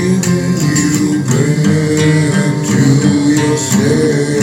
giving you back to yourself.